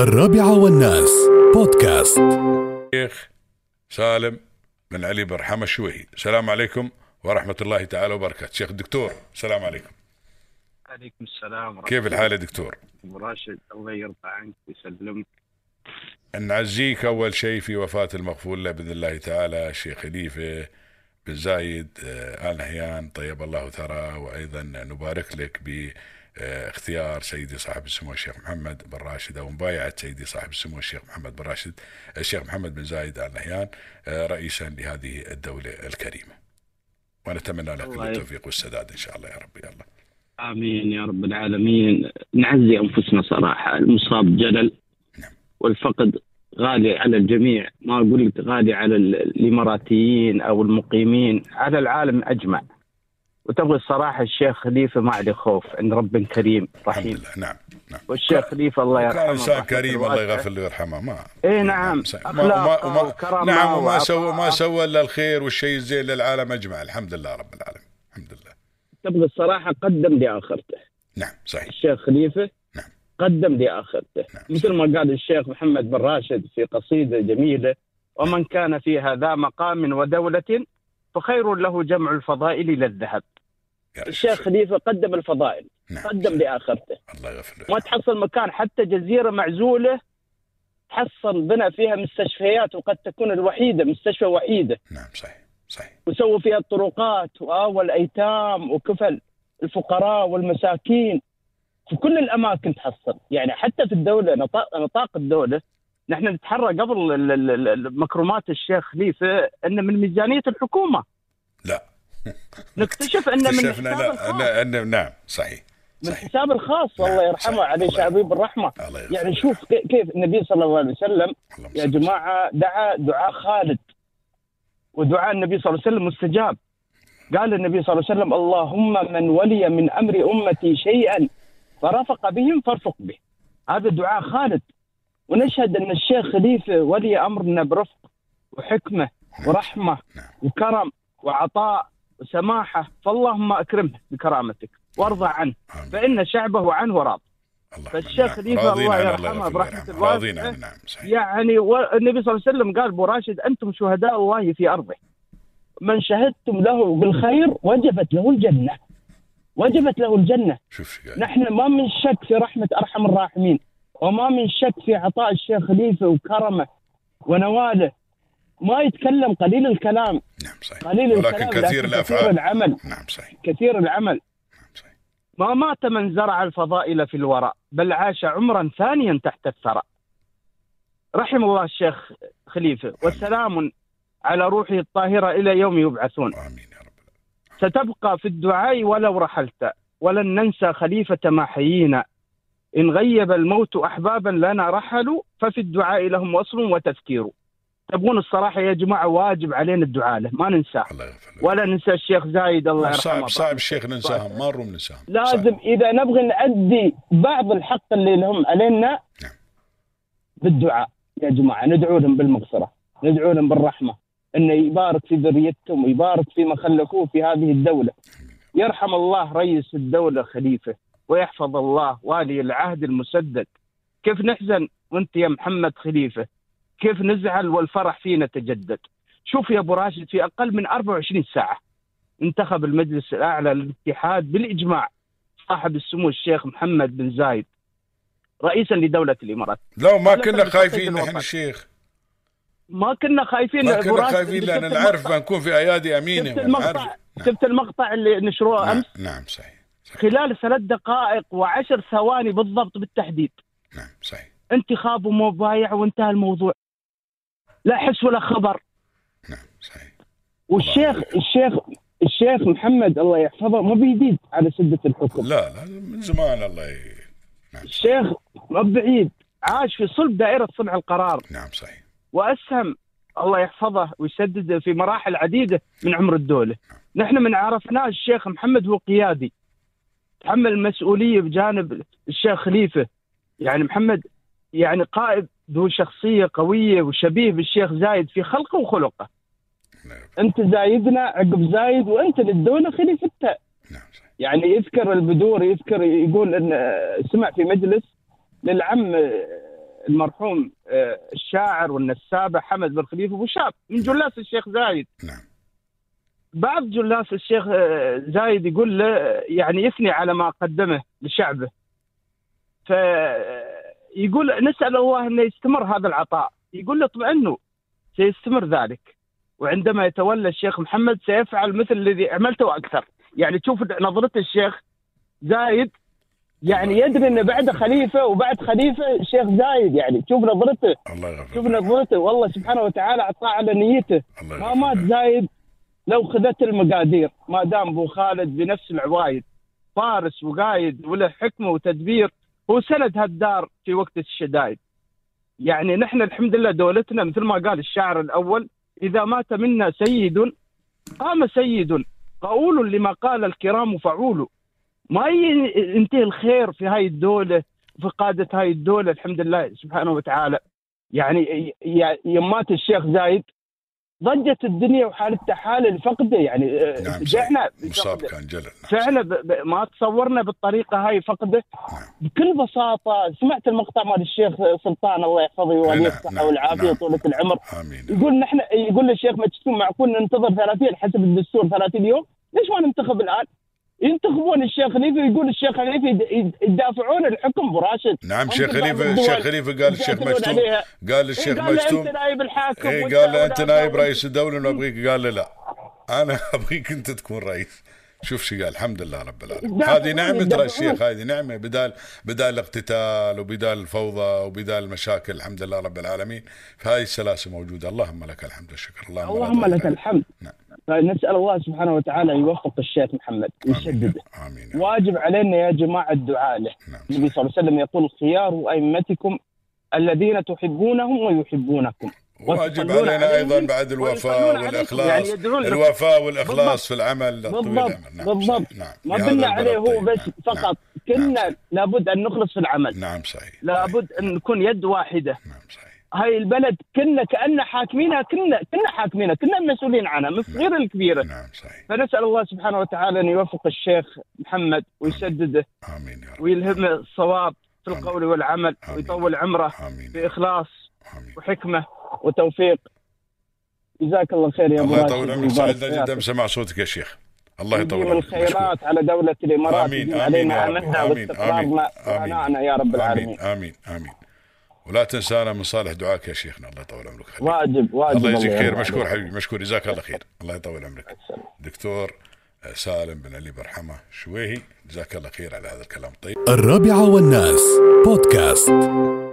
الرابعة والناس بودكاست. الشيخ سالم بن علي برحمة الشويهي، السلام عليكم ورحمة الله تعالى وبركاته. شيخ الدكتور، السلام عليكم. عليكم السلام. كيف الحال يا دكتور؟ راشد الله يرضى عنك ويسلمك. نعزيك أول شيء في وفاة المغفور له بإذن الله تعالى الشيخ خليفة بن زايد آل نهيان طيب الله ثراه، وأيضا نبارك لك باختيار سيدي صاحب السمو الشيخ محمد بن راشد، أو مبايعة سيدي صاحب السمو الشيخ محمد بن راشد الشيخ محمد بن زايد آل نهيان رئيسا لهذه الدولة الكريمة، ونتمنى لك التوفيق والسداد إن شاء الله يا رب. الله آمين يا رب العالمين. نعزي أنفسنا صراحة، المصاب جلل والفقد غالي على الجميع، ما أقول لك غالي على الإماراتيين أو المقيمين، على العالم أجمع. وتبغي الصراحة الشيخ خليفة ما عليه خوف عند رب كريم رحيم. نعم. والشيخ خليفة الله يرحمه. إنسان كريم الله يغفر له ويرحمه. نعم. وما سوى إلا الخير والشيء الزين للعالم أجمع. الحمد لله رب العالمين. الحمد لله. تبغي الصراحة قدم لآخرته. نعم صحيح. الشيخ خليفة. قدم لآخرته. مثل ما قال الشيخ محمد بن راشد في قصيدة جميلة: ومن كان فيها ذا مقام ودولة فخير له جمع الفضائل إلى الذهب. الشيخ خليفة قدم الفضائل، قدم لآخرته، الله يغفر له. ما تحصل مكان، حتى جزيرة معزولة تحصل بنا فيها مستشفيات، وقد تكون الوحيدة مستشفى وحيدة. نعم صحيح. وسووا فيها الطرقات والأيتام وكفل الفقراء والمساكين، في كل الأماكن تحصل. يعني حتى في الدولة، نطاق الدولة، نحن نتحرى قبل مكرمات الشيخ خليفة أن من ميزانية الحكومة لا نكتشف أن من حساب نعم صحيح من حساب الخاص. الله يرحمه عليه شعبي بالرحمة. يعني شوف كيف النبي صلى الله عليه وسلم يا جماعة دعا دعاء خالد، ودعاء النبي صلى الله عليه وسلم مستجاب. قال النبي صلى الله عليه وسلم: اللهم من ولي من أمر أمتي شيئا فرفق بهم فارفق به. هذا دعاء خالد. ونشهد أن الشيخ خليفة ولي أمرنا برفق وحكمة ورحمة وكرم وعطاء وسماحة، فاللهم أكرمه بكرامتك وارضى عنه، فإن شعبه عنه راض. فالشيخ خليفة الله يرحمه برحمة الواسعة. يعني النبي صلى الله عليه وسلم قال: براشد أنتم شهداء الله في أرضه، من شهدتم له بالخير وجبت له الجنة. نحن ما من شك في رحمة أرحم الراحمين، وما من شك في عطاء الشيخ خليفة وكرمه ونواله. ما يتكلم قليل الكلام. نعم صحيح. قليل الكلام لكن كثير الأفعال. العمل. نعم صحيح. كثير العمل. نعم صحيح. ما مات من زرع الفضائل في الوراء، بل عاش عمرا ثانيا تحت الثراء. رحم الله الشيخ خليفة، وسلام على روحه الطاهرة إلى يوم يبعثون. آمين يا رب. ستبقى في الدعاء ولو رحلت، ولن ننسى خليفة ما حيينا. إن غيب الموت أحبابا لنا رحلوا، ففي الدعاء لهم وصل وتذكير. تبغون الصراحة يا جماعة واجب علينا الدعاء له، ما ننساه ولا ننسى الشيخ زايد الله يرحمه. صعب الشيخ ننساهم، مره ننساهم. لازم إذا نبغي نؤدي بعض الحق اللي لهم علينا بالدعاء يا جماعة. ندعو لهم بالمغفرة، ندعو لهم بالرحمة، إنه يبارك في ذريتهم ويبارك فيما خلقوه في هذه الدولة. يرحم الله رئيس الدولة خليفة، ويحفظ الله والي العهد المسدد. كيف نحزن وانت يا محمد خليفة، كيف نزعل والفرح فينا تجدد. شوف يا ابو راشد، في اقل من 24 ساعة انتخب المجلس الاعلى للاتحاد بالاجماع صاحب السمو الشيخ محمد بن زايد رئيسا لدولة الامارات. لو ما كنا خايفين نحن الشيخ، ما كنا خايفين لان نعرف بنكون في ايادي امينة. شفت المقطع اللي نشروه امس؟ نعم صحيح. خلال 3 دقائق و10 ثواني بالضبط بالتحديد. نعم صحيح. انتخاب ومبايع وانتهى الموضوع، لا حس ولا خبر. نعم صحيح. والشيخ الشيخ محمد الله يحفظه ما بيديد على سدة الحكم. لا من زمان الله نعم. الشيخ ما بعيد، عاش في صلب دائرة صنع القرار. نعم صحيح. وأسهم الله يحفظه ويسدده في مراحل عديدة من عمر الدولة. نعم. نحن من عرفناه الشيخ محمد هو قيادي، تحمل مسؤولية بجانب الشيخ خليفة. يعني محمد يعني قائد ذو شخصية قوية وشبيه بالشيخ زايد في خلقه وخلقه. نعم. أنت زايدنا عقب زايد، وأنت للدولة خليفتها. نعم. يعني يذكر البدور، يقول أن سمع في مجلس للعم المرحوم الشاعر والنسابة حمد بن خليفة وشاب من جلاس الشيخ زايد. نعم. بعض جلاس الشيخ زايد يقول له يعني يثني على ما قدمه لشعبه، فيقول نسأل الله أن يستمر هذا العطاء، يقول له اطمئنوا سيستمر ذلك، وعندما يتولى الشيخ محمد سيفعل مثل الذي عملته وأكثر. يعني تشوف نظرة الشيخ زايد، يعني يدري أن بعد خليفة وبعد خليفة الشيخ زايد، يعني تشوف نظرته، شوف نظرته، والله سبحانه وتعالى أعطاه على نيته. ما مات زايد لو خذت المقادير، ما دام أبو خالد بنفس العوايد فارس وقايد وله حكمة وتدبير، هو سند هالدار في وقت الشدائد. يعني نحن الحمد لله دولتنا مثل ما قال الشاعر الأول، إذا مات منا سيد قام سيد قاول لما قال الكرام فعول. ما ينتهي الخير في هاي الدولة، في قادة هاي الدولة الحمد لله سبحانه وتعالى. يعني يوم مات الشيخ زايد ضجت الدنيا وحالتها حال الفقده، يعني نعم جعنا مصاب كان جلل فعلا، ما تصورنا بالطريقه هاي فقده. نعم. بكل بساطه سمعت المقطع مال الشيخ سلطان الله يحفظه ويوليه الصحه والعافيه طولة العمر. آمين. يقول نحن، يقول الشيخ مكتوم معقول ننتظر 30 حسب الدستور 30 يوم، ليش ما ننتخب الان؟ ينتخبون الشيخ خليفة، يقول الشيخ خليفة يدافعون الحكم براشد. نعم الشيخ خليفة، الشيخ خليفة قال الشيخ مكتوم، قال الشيخ مكتوم انت نائب الحاكم، قال له انت نائب رئيس الدولة وابغيك، قال له لا انا ابغيك انت تكون رئيس. شوف شو قال، الحمد لله رب العالمين. هذه نعمة ترى الشيخ، هذه نعمة، بدال اقتتال وبدال الفوضى وبدال مشاكل، الحمد لله رب العالمين. فهذه السلاسة موجودة، اللهم لك الحمد والشكر، اللهم لك الحمد. نعم. فنسأل الله سبحانه وتعالى يوفق الشيخ محمد ويسدده. واجب علينا يا جماعة الدعاء له. النبي صلى الله عليه وسلم يقول خيار أئمتكم الذين تحبونهم ويحبونكم. واجب علينا أيضا بعد الوفاء والإخلاص، يعني الوفاء والإخلاص في العمل الطويل. نعم بالضبط. نعم. ما بنا عليه هو بس فقط. نعم. كنا لابد أن نخلص في العمل. نعم صحيح. لابد أن نكون يد واحدة. نعم صحيح. هاي البلد كنا كأن حاكمينها، كنا حاكمينها، كنا مسؤولين عنها من صغيرة الكبيرة. نعم صحيح. فنسأل الله سبحانه وتعالى أن يوفق الشيخ محمد ويسدده. آمين يا رب. ويلهمه الصواب في القول والعمل. آمين. ويطول عمره. آمين. بإخلاص. آمين. وحكمة وتوفيق. جزاك الله خير يا ابو راشد. الله يطول عمرك، سعدنا جدا بسماع صوتك يا شيخ. الله يطول عمرك. الخيرات على دولة الإمارات. آمين آمين آمين يا رب العالمين. آمين آمين. ولا تنسانا من صالح دعائك يا شيخنا، الله يطول عمرك. واجب واجب. الله يجزيك خير. مشكور حبيبي، مشكور، جزاك الله خير، الله يطول عمرك. دكتور سالم بن علي برحمة الشويهي، جزاك الله خير على هذا الكلام الطيب. الرابعة والناس بودكاست.